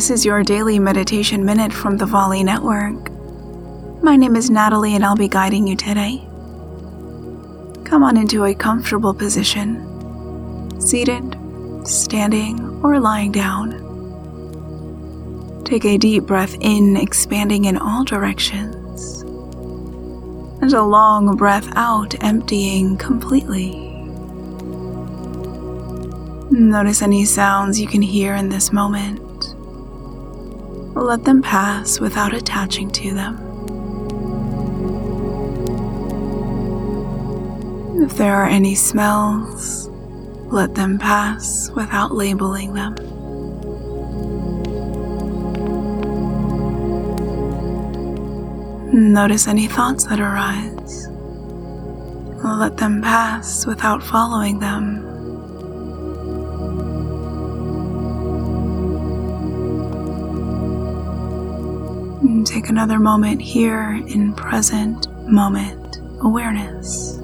This is your daily meditation minute from the Volley Network. My name is Natalie and I'll be guiding you today. Come on into a comfortable position, seated, standing, or lying down. Take a deep breath in, expanding in all directions, and a long breath out, emptying completely. Notice any sounds you can hear in this moment. Let them pass without attaching to them. If there are any smells, let them pass without labeling them. Notice any thoughts that arise. Let them pass without following them. Take another moment here in present moment awareness.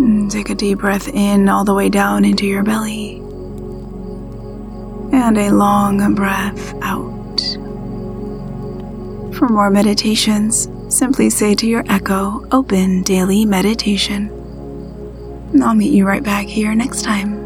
And take a deep breath in all the way down into your belly, and a long breath out. For more meditations, simply say to your Echo, "Open daily meditation." I'll meet you right back here next time.